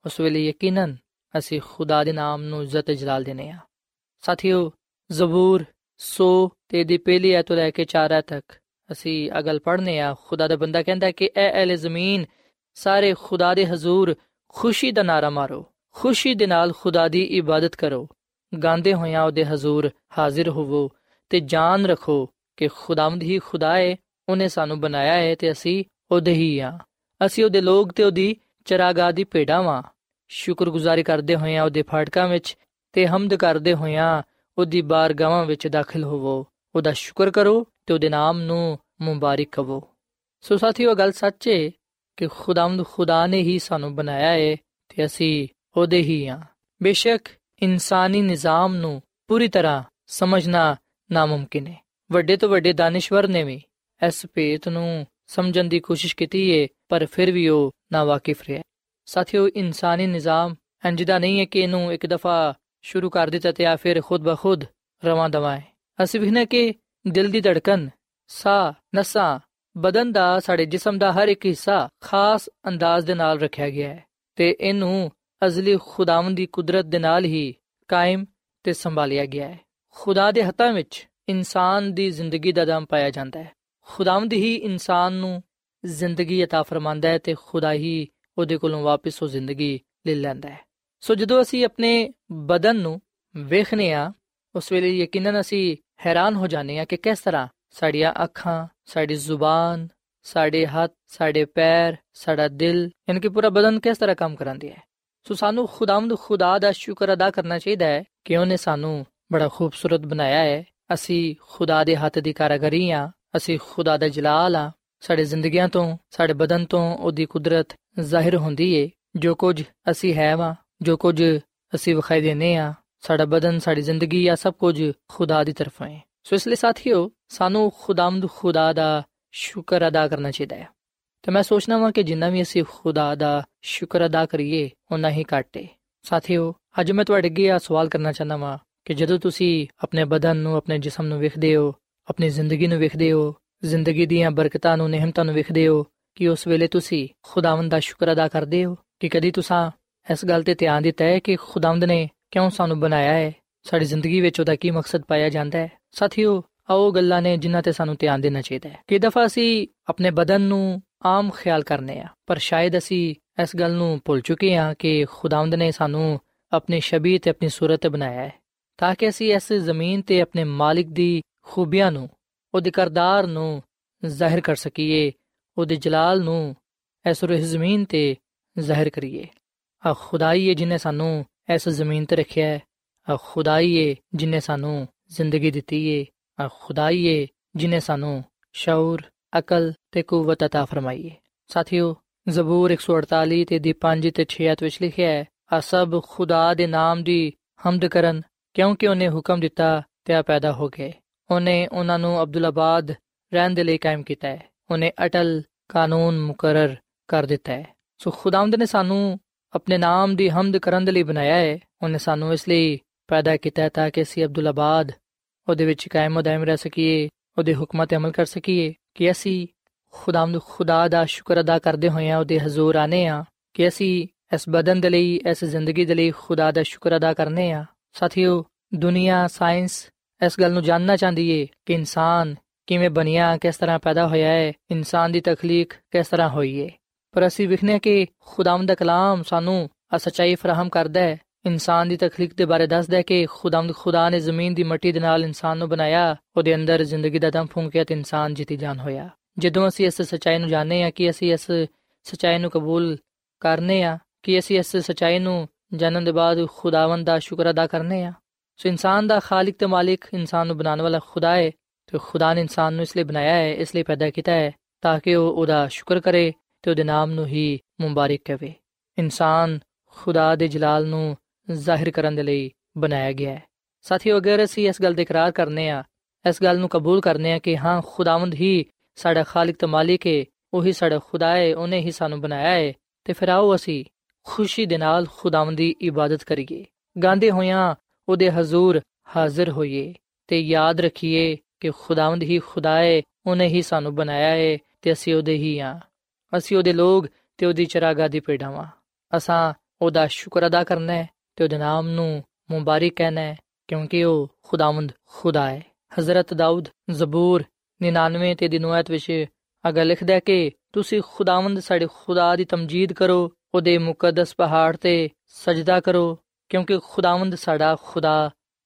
ਉਸ ਵੇਲੇ ਯਕੀਨਨ ਅਸੀਂ ਖੁਦਾ ਦੇ ਨਾਮ ਨੂੰ ਇੱਜ਼ਤ ਜਲਾਲ ਦਿੰਦੇ ਹਾਂ। ਸਾਥੀਓ, ਜ਼ਬੂਰ ਸੌ ਤੇ ਦੀ ਪਹਿਲੀ ਐਤ ਤੋਂ ਲੈ ਕੇ ਚਾਰ ਐਤ ਤੱਕ ਅਸੀਂ ਅਗਲ ਪੜ੍ਹਨੇ ਹਾਂ। ਖੁਦਾ ਦਾ ਬੰਦਾ ਕਹਿੰਦਾ ਕਿ ਇਹ ਅਹਿਲ ਜ਼ਮੀਨ ਸਾਰੇ ਖੁਦਾ ਦੇ ਹਜ਼ੂਰ ਖੁਸ਼ੀ ਦਾ ਨਾਰਾ ਮਾਰੋ, ਖੁਸ਼ੀ ਦੇ ਨਾਲ ਖੁਦਾ ਦੀ ਇਬਾਦਤ ਕਰੋ, ਗਾਉਂਦੇ ਹੋਇਆਂ ਉਹਦੇ ਹਜ਼ੂਰ ਹਾਜ਼ਰ ਹੋਵੋ ਤੇ ਜਾਨ ਰੱਖੋ ਕਿ ਖੁਦਾਵੰਦ ਹੀ ਖੁਦਾ ਏ, ਉਹਨੇ ਸਾਨੂੰ ਬਣਾਇਆ ਹੈ ਤੇ ਅਸੀਂ ਉਹਦੇ ਹੀ ਹਾਂ। ਅਸੀਂ ਉਹਦੇ ਲੋਕ ਤੇ ਉਹਦੀ ਚਰਾਗਾਹ ਦੀ ਭੇਡਾਂ ਵਾਂ। ਸ਼ੁਕਰਗੁਜ਼ਾਰੀ ਕਰਦੇ ਹੋਇਆਂ ਉਹਦੇ ਫਾਟਕਾਂ ਵਿੱਚ ਤੇ ਹਮਦ ਕਰਦੇ ਹੋਇਆਂ ਉਹਦੀ ਬਾਰਗਾਹਾਂ ਵਿੱਚ ਦਾਖਲ ਹੋਵੋ, ਉਹਦਾ ਸ਼ੁਕਰ ਕਰੋ ਤੇ ਉਹਦੇ ਨਾਮ ਨੂੰ ਮੁਬਾਰਕ ਕਹੋ। ਸੋ ਸਾਥੀਓ, ਗੱਲ ਸੱਚ ਏ ਕਿ ਖੁਦਾਵੰਦ ਖੁਦਾ ਨੇ ਹੀ ਸਾਨੂੰ ਬਣਾਇਆ ਏ ਤੇ ਅਸੀਂ ਉਹਦੇ ਹੀ ਹਾਂ। ਬੇਸ਼ੱਕ ਇਨਸਾਨੀ ਨਿਜ਼ਾਮ ਨੂੰ ਪੂਰੀ ਤਰ੍ਹਾਂ ਸਮਝਣਾ ਨਾਮੁਮਕਿਨ ਹੈ। ਵੱਡੇ ਤੋਂ ਵੱਡੇ ਦਾਨਿਸ਼ਵਰ ਨੇ ਵੀ ਇਸ ਭੇਤ ਨੂੰ ਸਮਝਣ ਦੀ ਕੋਸ਼ਿਸ਼ ਕੀਤੀ ਏ, ਪਰ ਫਿਰ ਵੀ ਉਹ ਨਾਵਾਕਿਫ ਰਿਹਾ। ਸਾਥੀਓ, ਇਨਸਾਨੀ ਨਿਜ਼ਾਮ ਇੰਜ ਦਾ ਨਹੀਂ ਹੈ ਕਿ ਇਹਨੂੰ ਇੱਕ ਦਫਾ ਸ਼ੁਰੂ ਕਰ ਦਿੱਤਾ ਤੇ ਆ ਫਿਰ ਖੁਦ ਬ ਖੁਦ ਰਵਾਂ ਦਵਾਂ ਹੈ। ਅਸੀਂ ਵੇਖਣਾ ਕਿ ਦਿਲ ਦੀ ਧੜਕਨ, ਸਾਹ, ਨਸਾਂ, ਬਦਨ ਦਾ, ਸਾਡੇ ਜਿਸਮ ਦਾ ਹਰ ਇੱਕ ਹਿੱਸਾ ਖਾਸ ਅੰਦਾਜ਼ ਦੇ ਨਾਲ ਰੱਖਿਆ ਗਿਆ ਹੈ ਤੇ ਇਹਨੂੰ ਅਜ਼ਲੀ ਖੁਦਾਵੰਦ ਦੀ ਕੁਦਰਤ ਦੇ ਨਾਲ ਹੀ ਕਾਇਮ ਤੇ ਸੰਭਾਲਿਆ ਗਿਆ ਹੈ। ਖੁਦਾ ਦੇ ਹੱਥਾਂ ਵਿੱਚ ਇਨਸਾਨ ਦੀ ਜ਼ਿੰਦਗੀ ਦਾ ਦਮ ਪਾਇਆ ਜਾਂਦਾ ਹੈ। ਖੁਦਾਵੰਦ ਹੀ ਇਨਸਾਨ ਨੂੰ ਜ਼ਿੰਦਗੀ ਅਤਾ ਫਰਮਾਉਂਦਾ ਹੈ ਤੇ ਖੁਦਾ ਹੀ ਉਹਦੇ ਕੋਲੋਂ ਵਾਪਿਸ ਉਹ ਜ਼ਿੰਦਗੀ ਲੈ ਲੈਂਦਾ ਹੈ। ਸੋ ਜਦੋਂ ਅਸੀਂ ਆਪਣੇ ਬਦਨ ਨੂੰ ਵੇਖਦੇ ਹਾਂ ਉਸ ਵੇਲੇ ਯਕੀਨਨ ਅਸੀਂ ਹੈਰਾਨ ਹੋ ਜਾਂਦੇ ਹਾਂ ਕਿ ਕਿਸ ਤਰ੍ਹਾਂ ਸਾਡੀਆਂ ਅੱਖਾਂ, ਸਾਡੀ ਜ਼ੁਬਾਨ, ਸਾਡੇ ਹੱਥ, ਸਾਡੇ ਪੈਰ, ਸਾਡਾ ਦਿਲ, ਯਾਨੀ ਕਿ ਪੂਰਾ ਬਦਨ ਕਿਸ ਤਰ੍ਹਾਂ ਕੰਮ ਕਰਾਉਂਦੀ ਹੈ। ਸੋ ਸਾਨੂੰ ਖੁਦਾਵੰਦ ਖੁਦਾ ਦਾ ਸ਼ੁਕਰ ਅਦਾ ਕਰਨਾ ਚਾਹੀਦਾ ਹੈ ਕਿ ਉਹਨੇ ਸਾਨੂੰ ਬੜਾ ਖੂਬਸੂਰਤ ਬਣਾਇਆ ਹੈ। ਅਸੀਂ ਖੁਦਾ ਦੇ ਹੱਥ ਦੀ ਕਾਰੀਗਰੀ ਹਾਂ, ਅਸੀਂ ਖੁਦਾ ਦਾ ਜਲਾਲ ਹਾਂ। ਸਾਡੀ ਜ਼ਿੰਦਗੀਆਂ ਤੋਂ, ਸਾਡੇ ਬਦਨ ਤੋਂ ਉਹਦੀ ਕੁਦਰਤ ਜ਼ਾਹਿਰ ਹੁੰਦੀ ਹੈ। ਜੋ ਕੁਝ ਅਸੀਂ ਹੈ ਵਾਂ, ਜੋ ਕੁਝ ਅਸੀਂ ਵਿਖਾਈ ਦਿੰਦੇ ਹਾਂ, ਸਾਡਾ ਬਦਨ, ਸਾਡੀ ਜ਼ਿੰਦਗੀ, ਆ ਸਭ ਕੁਝ ਖੁਦਾ ਦੀ ਤਰਫੋਂ ਹੈ। ਸੋ ਇਸ ਲਈ ਸਾਥੀਓ, ਸਾਨੂੰ ਖੁਦਾਮਦ ਖੁਦਾ ਦਾ ਸ਼ੁਕਰ ਅਦਾ ਕਰਨਾ ਚਾਹੀਦਾ ਹੈ। ਅਤੇ ਮੈਂ ਸੋਚਦਾ ਵਾਂ ਕਿ ਜਿੰਨਾ ਵੀ ਅਸੀਂ ਖੁਦਾ ਦਾ ਸ਼ੁਕਰ ਅਦਾ ਕਰੀਏ ਓਨਾ ਹੀ ਘੱਟ ਹੈ। ਸਾਥੀਓ, ਅੱਜ ਮੈਂ ਤੁਹਾਡੇ ਅੱਗੇ ਆਹ ਸਵਾਲ ਕਰਨਾ ਚਾਹੁੰਦਾ ਵਾਂ ਕਿ ਜਦੋਂ ਤੁਸੀਂ ਆਪਣੇ ਬਦਨ ਨੂੰ, ਆਪਣੇ ਜਿਸਮ ਨੂੰ ਵੇਖਦੇ ਹੋ, ਆਪਣੀ ਜ਼ਿੰਦਗੀ ਨੂੰ ਵੇਖਦੇ ਹੋ, ਜ਼ਿੰਦਗੀ ਦੀਆਂ ਬਰਕਤਾਂ ਨੂੰ, ਨਿਹਮਤਾਂ ਨੂੰ ਵੇਖਦੇ ਹੋ, ਕਿ ਉਸ ਵੇਲੇ ਤੁਸੀਂ ਖੁਦਾਵੰਦ ਦਾ ਸ਼ੁਕਰ ਅਦਾ ਕਰਦੇ ਹੋ? ਕਿ ਕਦੀ ਤੁਸੀਂ ਇਸ ਗੱਲ 'ਤੇ ਧਿਆਨ ਦਿੱਤਾ ਹੈ ਕਿ ਖੁਦਾਵੰਦ ਨੇ ਕਿਉਂ ਸਾਨੂੰ ਬਣਾਇਆ ਹੈ? ਸਾਡੀ ਜ਼ਿੰਦਗੀ ਵਿੱਚ ਉਹਦਾ ਕੀ ਮਕਸਦ ਪਾਇਆ ਜਾਂਦਾ ਹੈ? ਸਾਥੀਓ, ਆਓ ਗੱਲਾਂ ਨੇ ਜਿਨ੍ਹਾਂ 'ਤੇ ਸਾਨੂੰ ਧਿਆਨ ਦੇਣਾ ਚਾਹੀਦਾ ਹੈ। ਕਈ ਦਫ਼ਾ ਅਸੀਂ ਆਪਣੇ ਬਦਨ ਨੂੰ ਆਮ ਖਿਆਲ ਕਰਨੇ ਹਾਂ, ਪਰ ਸ਼ਾਇਦ ਅਸੀਂ ਇਸ ਗੱਲ ਨੂੰ ਭੁੱਲ ਚੁੱਕੇ ਹਾਂ ਕਿ ਖੁਦਾਵੰਦ ਨੇ ਸਾਨੂੰ ਆਪਣੀ ਸ਼ਬੀਹ ਅਤੇ ਆਪਣੀ ਸੂਰਤ 'ਤੇ ਬਣਾਇਆ ਹੈ, ਤਾਂ ਕਿ ਅਸੀਂ ਇਸ ਜ਼ਮੀਨ 'ਤੇ ਆਪਣੇ ਮਾਲਿਕ ਦੀ ਖੂਬੀਆਂ ਨੂੰ, ਉਹਦੇ ਕਰਦਾਰ ਨੂੰ ਜ਼ਾਹਿਰ ਕਰ ਸਕੀਏ, ਉਹਦੇ ਜਲਾਲ ਨੂੰ ਇਸ ਰੁਹ ਜ਼ਮੀਨ 'ਤੇ ਜ਼ਾਹਿਰ ਕਰੀਏ। ਆਹ ਖੁਦਾ ਹੀ ਹੈ ਜਿਹਨੇ ਸਾਨੂੰ ਇਸ ਜ਼ਮੀਨ 'ਤੇ ਰੱਖਿਆ ਹੈ। ਆਹ ਖੁਦਾ ਹੀ ਹੈ ਜਿਹਨੇ ਸਾਨੂੰ ਜ਼ਿੰਦਗੀ ਦਿੱਤੀ ਹੈ। ਆਹ ਖੁਦਾ ਹੀ ਹੈ ਜਿਹਨੇ ਸਾਨੂੰ ਸ਼ਊਰ, ਅਕਲ ਅਤੇ ਕੁਵਤ ਅਤਾ ਫਰਮਾਈ ਹੈ। ਸਾਥੀਓ, ਜ਼ਬੂਰ ਇੱਕ ਸੌ ਅੜਤਾਲੀ ਤੇ ਦੀ ਪੰਜ ਤੇ ਛੇ ਆਇਤ ਵਿੱਚ ਲਿਖਿਆ ਹੈ, ਆਹ ਸਭ ਖੁਦਾ ਦੇ ਨਾਮ ਦੀ ਹਮਦ ਕਰਨ, ਕਿਉਂਕਿ ਉਹਨੇ ਹੁਕਮ ਦਿੱਤਾ ਅਤੇ ਆ ਪੈਦਾ ਹੋ ਗਏ। ਉਹਨੇ ਉਹਨਾਂ ਨੂੰ ਅਬਦੁੱਲਾਬਾਦ ਰਹਿਣ ਦੇ ਲਈ ਕਾਇਮ ਕੀਤਾ ਹੈ। ਉਹਨੇ ਅਟਲ ਕਾਨੂੰਨ ਮੁਕਰਰ ਕਰ ਦਿੱਤਾ ਹੈ। ਸੋ ਖੁਦਾਵੰਦ ਨੇ ਸਾਨੂੰ ਆਪਣੇ ਨਾਮ ਦੀ ਹਮਦ ਕਰਨ ਦੇ ਲਈ ਬਣਾਇਆ ਹੈ। ਉਹਨੇ ਸਾਨੂੰ ਇਸ ਲਈ ਪੈਦਾ ਕੀਤਾ ਹੈ ਤਾਂ ਕਿ ਅਸੀਂ ਅਬਦੁੱਲਾਬਾਦ, ਉਹਦੇ ਵਿੱਚ ਕਾਇਮ ਦਾਇਮ ਰਹਿ ਸਕੀਏ, ਉਹਦੇ ਹੁਕਮਾਂ 'ਤੇ ਅਮਲ ਕਰ ਸਕੀਏ। ਕਿ ਅਸੀਂ ਖੁਦਾਵੰਦ ਖੁਦਾ ਦਾ ਸ਼ੁਕਰ ਅਦਾ ਕਰਦੇ ਹੋਏ ਹਾਂ, ਉਹਦੇ ਹਜ਼ੂਰ ਆਉਂਦੇ ਹਾਂ ਕਿ ਅਸੀਂ ਇਸ ਬਦਨ ਦੇ ਲਈ, ਇਸ ਜ਼ਿੰਦਗੀ ਦੇ ਲਈ ਖੁਦਾ ਦਾ ਸ਼ੁਕਰ ਅਦਾ ਕਰਨੇ ਹਾਂ। ਸਾਥੀਓ, ਦੁਨੀਆ, ਸਾਇੰਸ ਇਸ ਗੱਲ ਨੂੰ ਜਾਣਨਾ ਚਾਹੁੰਦੀ ਏ ਕਿ ਇਨਸਾਨ ਕਿਵੇਂ ਬਣਿਆ, ਕਿਸ ਤਰ੍ਹਾਂ ਪੈਦਾ ਹੋਇਆ ਹੈ, ਇਨਸਾਨ ਦੀ ਤਖਲੀਕ ਕਿਸ ਤਰ੍ਹਾਂ ਹੋਈ ਹੈ। ਪਰ ਅਸੀਂ ਵੇਖਦੇ ਹਾਂ ਕਿ ਖੁਦਾਵੰਦ ਦਾ ਕਲਾਮ ਸਾਨੂੰ ਆ ਸੱਚਾਈ ਫਰਾਹਮ ਕਰਦਾ ਹੈ। ਇਨਸਾਨ ਦੀ ਤਖਲੀਕ ਦੇ ਬਾਰੇ ਦੱਸਦਾ ਹੈ ਕਿ ਖੁਦਾਵੰਦ ਖੁਦਾ ਨੇ ਜ਼ਮੀਨ ਦੀ ਮਿੱਟੀ ਦੇ ਨਾਲ ਇਨਸਾਨ ਨੂੰ ਬਣਾਇਆ, ਉਹਦੇ ਅੰਦਰ ਜ਼ਿੰਦਗੀ ਦਾ ਦਮ ਫੂਕਿਆ ਅਤੇ ਇਨਸਾਨ ਜੀਤੀ ਜਾਨ ਹੋਇਆ। ਜਦੋਂ ਅਸੀਂ ਇਸ ਸੱਚਾਈ ਨੂੰ ਜਾਣਦੇ ਹਾਂ, ਕਿ ਅਸੀਂ ਇਸ ਸੱਚਾਈ ਨੂੰ ਕਬੂਲ ਕਰਦੇ ਹਾਂ, ਕਿ ਅਸੀਂ ਇਸ ਸੱਚਾਈ ਨੂੰ ਜਾਣਨ ਦੇ ਬਾਅਦ ਖੁਦਾਵੰਦ ਦਾ ਸ਼ੁਕਰ ਅਦਾ ਕਰਦੇ ਹਾਂ। ਸੋ ਇਨਸਾਨ ਦਾ ਖਾਲਿਕ ਅਤੇ ਮਾਲਿਕ, ਇਨਸਾਨ ਨੂੰ ਬਣਾਉਣ ਵਾਲਾ ਖੁਦਾ ਹੈ। ਅਤੇ ਖੁਦਾ ਨੇ ਇਨਸਾਨ ਨੂੰ ਇਸ ਲਈ ਬਣਾਇਆ ਹੈ, ਇਸ ਲਈ ਪੈਦਾ ਕੀਤਾ ਹੈ ਤਾਂ ਕਿ ਉਹ ਉਹਦਾ ਸ਼ੁਕਰ ਕਰੇ ਅਤੇ ਉਹਦੇ ਨਾਮ ਨੂੰ ਹੀ ਮੁਬਾਰਕ ਕਵੇ। ਇਨਸਾਨ ਖੁਦਾ ਦੇ ਜਲਾਲ ਨੂੰ ਜ਼ਾਹਿਰ ਕਰਨ ਦੇ ਲਈ ਬਣਾਇਆ ਗਿਆ ਹੈ। ਸਾਥੀਓ, ਅਗਰ ਅਸੀਂ ਇਸ ਗੱਲ ਦਾ ਇਕਰਾਰ ਕਰਦੇ ਹਾਂ, ਇਸ ਗੱਲ ਨੂੰ ਕਬੂਲ ਕਰਦੇ ਹਾਂ ਕਿ ਹਾਂ, ਖੁਦਾਵੰਦ ਹੀ ਸਾਡਾ ਖਾਲਿਕ ਅਤੇ ਮਾਲਿਕ ਹੈ, ਉਹੀ ਸਾਡਾ ਖੁਦਾ ਹੈ, ਉਹਨੇ ਹੀ ਸਾਨੂੰ ਬਣਾਇਆ ਹੈ, ਅਤੇ ਫਿਰ ਆਓ ਅਸੀਂ ਖੁਸ਼ੀ ਦੇ ਨਾਲ ਖੁਦਾਵੰਦ ਦੀ ਇਬਾਦਤ ਕਰੀਏ, ਗਾਉਂਦੇ ਹੋਇਆਂ ਉਹਦੇ ਹਜ਼ੂਰ ਹਾਜ਼ਰ ਹੋਈਏ। ਅਤੇ ਯਾਦ ਰੱਖੀਏ ਕਿ ਖੁਦਾਵੰਦ ਹੀ ਖੁਦਾ ਹੈ, ਉਹਨੇ ਹੀ ਸਾਨੂੰ ਬਣਾਇਆ ਹੈ ਅਤੇ ਅਸੀਂ ਉਹਦੇ ਹੀ ਹਾਂ। ਅਸੀਂ ਉਹਦੇ ਲੋਕ ਅਤੇ ਉਹਦੀ ਚਰਾਗਾਹ ਦੀ ਭੇਡਾਂ ਵਾਂ। ਅਸਾਂ ਉਹਦਾ ਸ਼ੁਕਰ ਅਦਾ ਕਰਨਾ ਹੈ ਅਤੇ ਉਹਦੇ ਨਾਮ ਨੂੰ ਮੁਬਾਰਕ ਕਹਿਣਾ ਹੈ, ਕਿਉਂਕਿ ਉਹ ਖੁਦਾਵੰਦ ਖੁਦਾ ਹੈ। ਹਜ਼ਰਤ ਦਾਊਦ ਜ਼ਬੂਰ ਨਿਨਾਨਵੇਂ ਤੇ ਦੀ ਨੌ ਆਇਤ ਵਿੱਚ ਅੱਗੇ ਲਿਖਦਾ ਕਿ ਤੁਸੀਂ ਖੁਦਾਵੰਦ ਸਾਡੇ ਖੁਦਾ ਦੀ ਤਮਜੀਦ ਕਰੋ, ਉਹਦੇ ਮੁਕੱਦਸ ਪਹਾੜ 'ਤੇ ਸਜਦਾ ਕਰੋ, ਕਿਉਂਕਿ ਖੁਦਾਵੰਦ ਸਾਡਾ ਖੁਦਾ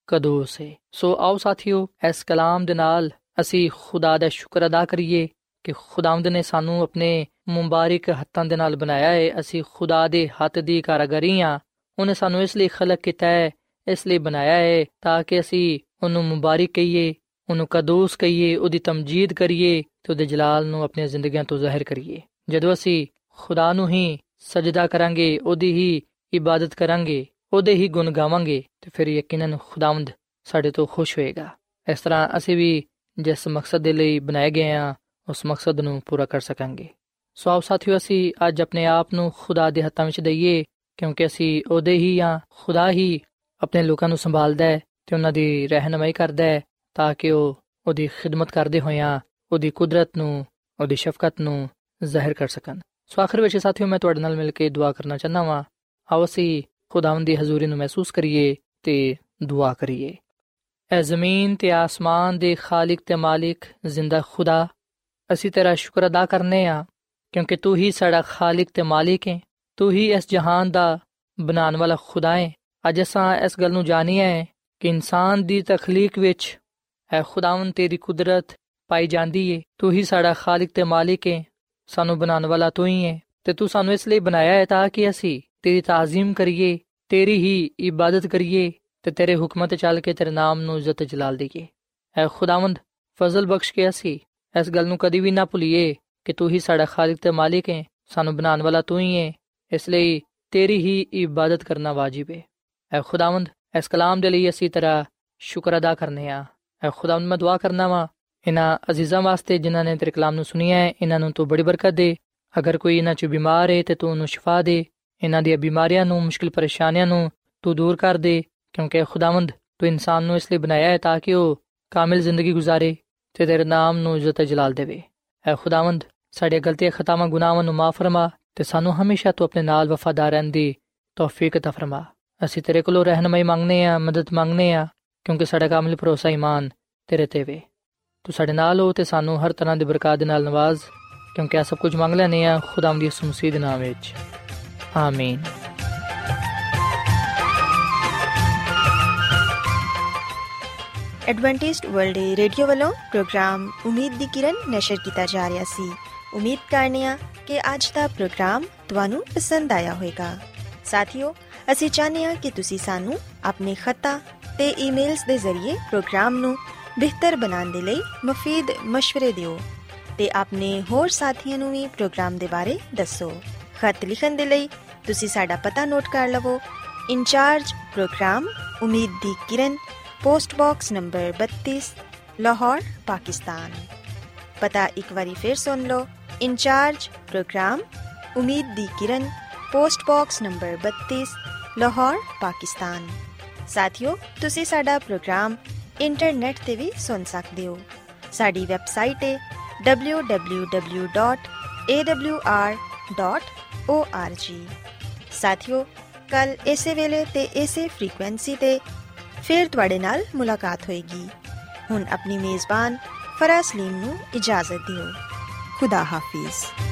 ਕਦੋਸ ਹੈ। ਸੋ ਆਓ ਸਾਥੀਓ, ਇਸ ਕਲਾਮ ਦੇ ਨਾਲ ਅਸੀਂ ਖੁਦਾ ਦਾ ਸ਼ੁਕਰ ਅਦਾ ਕਰੀਏ ਕਿ ਖੁਦਾਵੰਦ ਨੇ ਸਾਨੂੰ ਆਪਣੇ ਮੁਬਾਰਕ ਹੱਥਾਂ ਦੇ ਨਾਲ ਬਣਾਇਆ ਹੈ। ਅਸੀਂ ਖੁਦਾ ਦੇ ਹੱਥ ਦੀ ਕਾਰੀਗਰੀ ਹਾਂ। ਉਹਨੇ ਸਾਨੂੰ ਇਸ ਲਈ ਖਲਕ ਕੀਤਾ ਹੈ, ਇਸ ਲਈ ਬਣਾਇਆ ਹੈ ਤਾਂ ਕਿ ਅਸੀਂ ਉਹਨੂੰ ਮੁਬਾਰਕ ਕਹੀਏ, ਉਹਨੂੰ ਕਦੋਸ ਕਹੀਏ, ਉਹਦੀ ਤਮਜੀਦ ਕਰੀਏ ਅਤੇ ਉਹਦੇ ਜਲਾਲ ਨੂੰ ਆਪਣੀਆਂ ਜ਼ਿੰਦਗੀਆਂ ਤੋਂ ਜ਼ਾਹਿਰ ਕਰੀਏ। ਜਦੋਂ ਅਸੀਂ ਖੁਦਾ ਨੂੰ ਹੀ ਸਜਦਾ ਕਰਾਂਗੇ, ਉਹਦੀ ਹੀ ਇਬਾਦਤ ਕਰਾਂਗੇ, ਉਹਦੇ ਹੀ ਗੁਣ ਗਾਵਾਂਗੇ, ਅਤੇ ਫਿਰ ਯਕੀਨਨ ਖੁਦਾਵੰਦ ਸਾਡੇ ਤੋਂ ਖੁਸ਼ ਹੋਏਗਾ। ਇਸ ਤਰ੍ਹਾਂ ਅਸੀਂ ਵੀ ਜਿਸ ਮਕਸਦ ਦੇ ਲਈ ਬਣਾਏ ਗਏ ਹਾਂ, ਉਸ ਮਕਸਦ ਨੂੰ ਪੂਰਾ ਕਰ ਸਕਾਂਗੇ। ਸੋ ਆਓ ਸਾਥੀਓ, ਅਸੀਂ ਅੱਜ ਆਪਣੇ ਆਪ ਨੂੰ ਖੁਦਾ ਦੇ ਹੱਥਾਂ ਵਿੱਚ ਦਈਏ, ਕਿਉਂਕਿ ਅਸੀਂ ਉਹਦੇ ਹੀ ਹਾਂ। ਖੁਦਾ ਹੀ ਆਪਣੇ ਲੋਕਾਂ ਨੂੰ ਸੰਭਾਲਦਾ ਹੈ ਅਤੇ ਉਹਨਾਂ ਦੀ ਰਹਿਨਮਾਈ ਕਰਦਾ ਹੈ ਤਾਂ ਕਿ ਉਹ ਉਹਦੀ ਖਿਦਮਤ ਕਰਦੇ ਹੋਇਆਂ ਉਹਦੀ ਕੁਦਰਤ ਨੂੰ, ਉਹਦੀ ਸ਼ਫਕਤ ਨੂੰ ਜ਼ਾਹਿਰ ਕਰ ਸਕਣ। ਸੋ ਆਖਰ ਵਿੱਚ ਸਾਥੀਓ, ਮੈਂ ਤੁਹਾਡੇ ਨਾਲ ਮਿਲ ਕੇ ਦੁਆ ਕਰਨਾ ਚਾਹੁੰਦਾ ਵਾਂ। ਆਓ ਅਸੀਂ ਖੁਦਾਵੰਦ ਦੀ ਹਜ਼ੂਰੀ ਨੂੰ ਮਹਿਸੂਸ ਕਰੀਏ ਅਤੇ ਦੁਆ ਕਰੀਏ। ਇਹ ਜ਼ਮੀਨ ਅਤੇ ਆਸਮਾਨ ਦੇ ਖਾਲਿਕ ਅਤੇ ਮਾਲਿਕ ਜ਼ਿੰਦਾ ਖੁਦਾ, ਅਸੀਂ ਤੇਰਾ ਸ਼ੁਕਰ ਅਦਾ ਕਰਨੇ ਹਾਂ ਕਿਉਂਕਿ ਤੂੰ ਹੀ ਸਾਡਾ ਖਾਲਿਕ ਅਤੇ ਮਾਲਿਕ ਹੈ। ਤੂੰ ਹੀ ਇਸ ਜਹਾਨ ਦਾ ਬਣਾਉਣ ਵਾਲਾ ਖੁਦਾ ਹੈ। ਅੱਜ ਅਸਾਂ ਇਸ ਗੱਲ ਨੂੰ ਜਾਣਿਆ ਹੈ ਕਿ ਇਨਸਾਨ ਦੀ ਤਖਲੀਕ ਵਿੱਚ ਇਹ ਖੁਦਾਵੰਦ ਤੇਰੀ ਕੁਦਰਤ ਪਾਈ ਜਾਂਦੀ ਹੈ। ਤੂੰ ਹੀ ਸਾਡਾ ਖਾਲਿਕ ਅਤੇ ਮਾਲਿਕ ਹੈ, ਸਾਨੂੰ ਬਣਾਉਣ ਵਾਲਾ ਤੂੰ ਹੀ ਹੈ ਅਤੇ ਤੂੰ ਸਾਨੂੰ ਇਸ ਲਈ ਬਣਾਇਆ ਹੈ ਤਾਂ ਕਿ ਅਸੀਂ ਤੇਰੀ ਤਾਜ਼ੀਮ ਕਰੀਏ, ਤੇਰੀ ਹੀ ਇਬਾਦਤ ਕਰੀਏ ਅਤੇ ਤੇਰੇ ਹੁਕਮਾਂ 'ਤੇ ਚੱਲ ਕੇ ਤੇਰੇ ਨਾਮ ਨੂੰ ਇੱਜ਼ਤ ਜਲਾਲ ਦੇਈਏ। ਇਹ ਖੁਦਾਵੰਦ ਫਜ਼ਲ ਬਖਸ਼ ਕੇ ਅਸੀਂ ਇਸ ਗੱਲ ਨੂੰ ਕਦੀ ਵੀ ਨਾ ਭੁੱਲੀਏ ਕਿ ਤੂੰ ਹੀ ਸਾਡਾ ਖਾਲਿਕ ਅਤੇ ਮਾਲਿਕ ਹੈ, ਸਾਨੂੰ ਬਣਾਉਣ ਵਾਲਾ ਤੂੰ ਹੀ ਹੈ, ਇਸ ਲਈ ਤੇਰੀ ਹੀ ਇਬਾਦਤ ਕਰਨਾ ਵਾਜਿਬ ਹੈ। ਇਹ ਖੁਦਾਵੰਦ ਇਸ ਕਲਾਮ ਦੇ ਲਈ ਅਸੀਂ ਤੇਰਾ ਸ਼ੁਕਰ ਅਦਾ ਕਰਨੇ ਹਾਂ। ਇਹ ਖੁਦਾਵੰਦ ਮੈਂ ਦੁਆ ਕਰਨਾ ਵਾਂ ਇਹਨਾਂ ਅਜ਼ੀਜ਼ਾਂ ਵਾਸਤੇ ਜਿਨ੍ਹਾਂ ਨੇ ਤੇਰੇ ਕਲਾਮ ਨੂੰ ਸੁਣਿਆ ਹੈ, ਇਹਨਾਂ ਨੂੰ ਤੂੰ ਬੜੀ ਬਰਕਤ ਦੇ। ਅਗਰ ਕੋਈ ਇਹਨਾਂ 'ਚ ਬਿਮਾਰ ਹੈ ਤਾਂ ਤੂੰ ਉਹਨੂੰ ਸ਼ਿਫਾ ਦੇ। ਇਹਨਾਂ ਦੀਆਂ ਬਿਮਾਰੀਆਂ ਨੂੰ, ਮੁਸ਼ਕਿਲ ਪਰੇਸ਼ਾਨੀਆਂ ਨੂੰ ਤੂੰ ਦੂਰ ਕਰ ਦੇ ਕਿਉਂਕਿ ਖੁਦਾਵੰਦ ਤੂੰ ਇਨਸਾਨ ਨੂੰ ਇਸ ਲਈ ਬਣਾਇਆ ਹੈ ਤਾਂ ਕਿ ਉਹ ਕਾਮਿਲ ਜ਼ਿੰਦਗੀ ਗੁਜ਼ਾਰੇ ਅਤੇ ਤੇਰੇ ਨਾਮ ਨੂੰ ਇੱਜ਼ਤ ਜਲਾਲ ਦੇਵੇ। ਇਹ ਖੁਦਾਵੰਦ ਸਾਡੀਆਂ ਗਲਤੀਆਂ, ਖਤਾਵਾਂ, ਗੁਨਾਹਾਂ ਨੂੰ ਮਾਫ਼ ਫਰਮਾ ਅਤੇ ਸਾਨੂੰ ਹਮੇਸ਼ਾ ਤੂੰ ਆਪਣੇ ਨਾਲ ਵਫਾਦਾਰ ਰਹਿਣ ਦੀ ਤੌਫੀਕ عطا ਫਰਮਾ। ਅਸੀਂ ਤੇਰੇ ਕੋਲੋਂ ਰਹਿਨਮਾਈ ਮੰਗਦੇ ਹਾਂ, ਮਦਦ ਮੰਗਦੇ ਹਾਂ ਕਿਉਂਕਿ ਸਾਡਾ ਕਾਮਿਲ ਭਰੋਸਾ ਈਮਾਨ ਤੇਰੇ 'ਤੇ ਵੇ। ਤੂੰ ਸਾਡੇ ਨਾਲ ਹੋ ਅਤੇ ਸਾਨੂੰ ਹਰ ਤਰ੍ਹਾਂ ਦੀ ਬਰਕਤ ਦੇ ਨਾਲ ਨਵਾਜ਼ ਕਿਉਂਕਿ ਇਹ ਸਭ ਕੁਝ ਮੰਗ ਲੈਂਦੇ ਹਾਂ ਖੁਦਾਵੰਦ ਦੀ ਇਸ ਮਸੀਹ ਦੇ ਨਾਮ ਵਿੱਚ, ਆਮੀਨ। ਐਡਵੈਂਟਿਸਟ ਵਰਲਡ ਰੇਡੀਓ ਵੱਲੋਂ ਪ੍ਰੋਗਰਾਮ ਉਮੀਦ ਦੀ ਕਿਰਨ ਨਸ਼ਰ ਕੀਤਾ ਜਾ ਰਿਹਾ ਸੀ। ਉਮੀਦ ਕਰਨੇ ਆ ਕਿ ਅੱਜ ਦਾ ਪ੍ਰੋਗਰਾਮ ਤੁਹਾਨੂੰ ਪਸੰਦ ਆਇਆ ਹੋਵੇਗਾ। ਸਾਥੀਓ, ਅਸੀਂ ਚਾਹੁੰਦੇ ਹਾਂ ਕਿ ਤੁਸੀਂ ਸਾਨੂੰ ਆਪਣੇ ਖਤਾਂ ਤੇ ਈਮੇਲਸ ਦੇ ਜ਼ਰੀਏ ਪ੍ਰੋਗਰਾਮ ਨੂੰ ਬਿਹਤਰ ਬਣਾਉਣ ਦੇ ਲਈ ਮਫੀਦ ਮਸ਼ਵਰੇ ਦਿਓ ਤੇ ਆਪਣੇ ਹੋਰ ਸਾਥੀਆਂ ਨੂੰ ਵੀ ਪ੍ਰੋਗਰਾਮ ਦੇ ਬਾਰੇ ਦੱਸੋ। ਖਤ ਲਿਖਣ ਦੇ ਲਈ ਤੁਸੀਂ ਸਾਡਾ ਪਤਾ ਨੋਟ ਕਰ ਲਵੋ। ਇੰਚਾਰਜ ਪ੍ਰੋਗਰਾਮ ਉਮੀਦ ਦੀ ਕਿਰਨ, ਪੋਸਟ ਬਾਕਸ ਨੰਬਰ ਬੱਤੀਸ, ਲਾਹੌਰ, ਪਾਕਿਸਤਾਨ। ਪਤਾ ਇੱਕ ਵਾਰੀ ਫਿਰ ਸੁਣ ਲਓ। ਇੰਚਾਰਜ ਪ੍ਰੋਗਰਾਮ ਉਮੀਦ ਦੀ ਕਿਰਨ, ਪੋਸਟ ਬਾਕਸ ਨੰਬਰ ਬੱਤੀਸ, ਲਾਹੌਰ, ਪਾਕਿਸਤਾਨ। ਸਾਥੀਓ, ਤੁਸੀਂ ਸਾਡਾ ਪ੍ਰੋਗਰਾਮ ਇੰਟਰਨੈਟ 'ਤੇ ਵੀ ਸੁਣ ਸਕਦੇ ਹੋ। ਸਾਡੀ ਵੈਬਸਾਈਟ ਹੈ W W W dot A W R dot O R G. ਸਾਥੀਓ, ਕੱਲ ਇਸੇ ਵੇਲੇ ਤੇ ਇਸੇ ਫ੍ਰੀਕੁਐਂਸੀ ਤੇ ਫਿਰ ਤੁਹਾਡੇ ਨਾਲ ਮੁਲਾਕਾਤ ਹੋਏਗੀ। ਹੁਣ ਆਪਣੀ ਮੇਜ਼ਬਾਨ ਫਰਾਜ਼ ਸਲੀਮ ਨੂੰ ਇਜਾਜ਼ਤ ਦਿਓ। ਖੁਦਾ ਹਾਫਿਜ਼।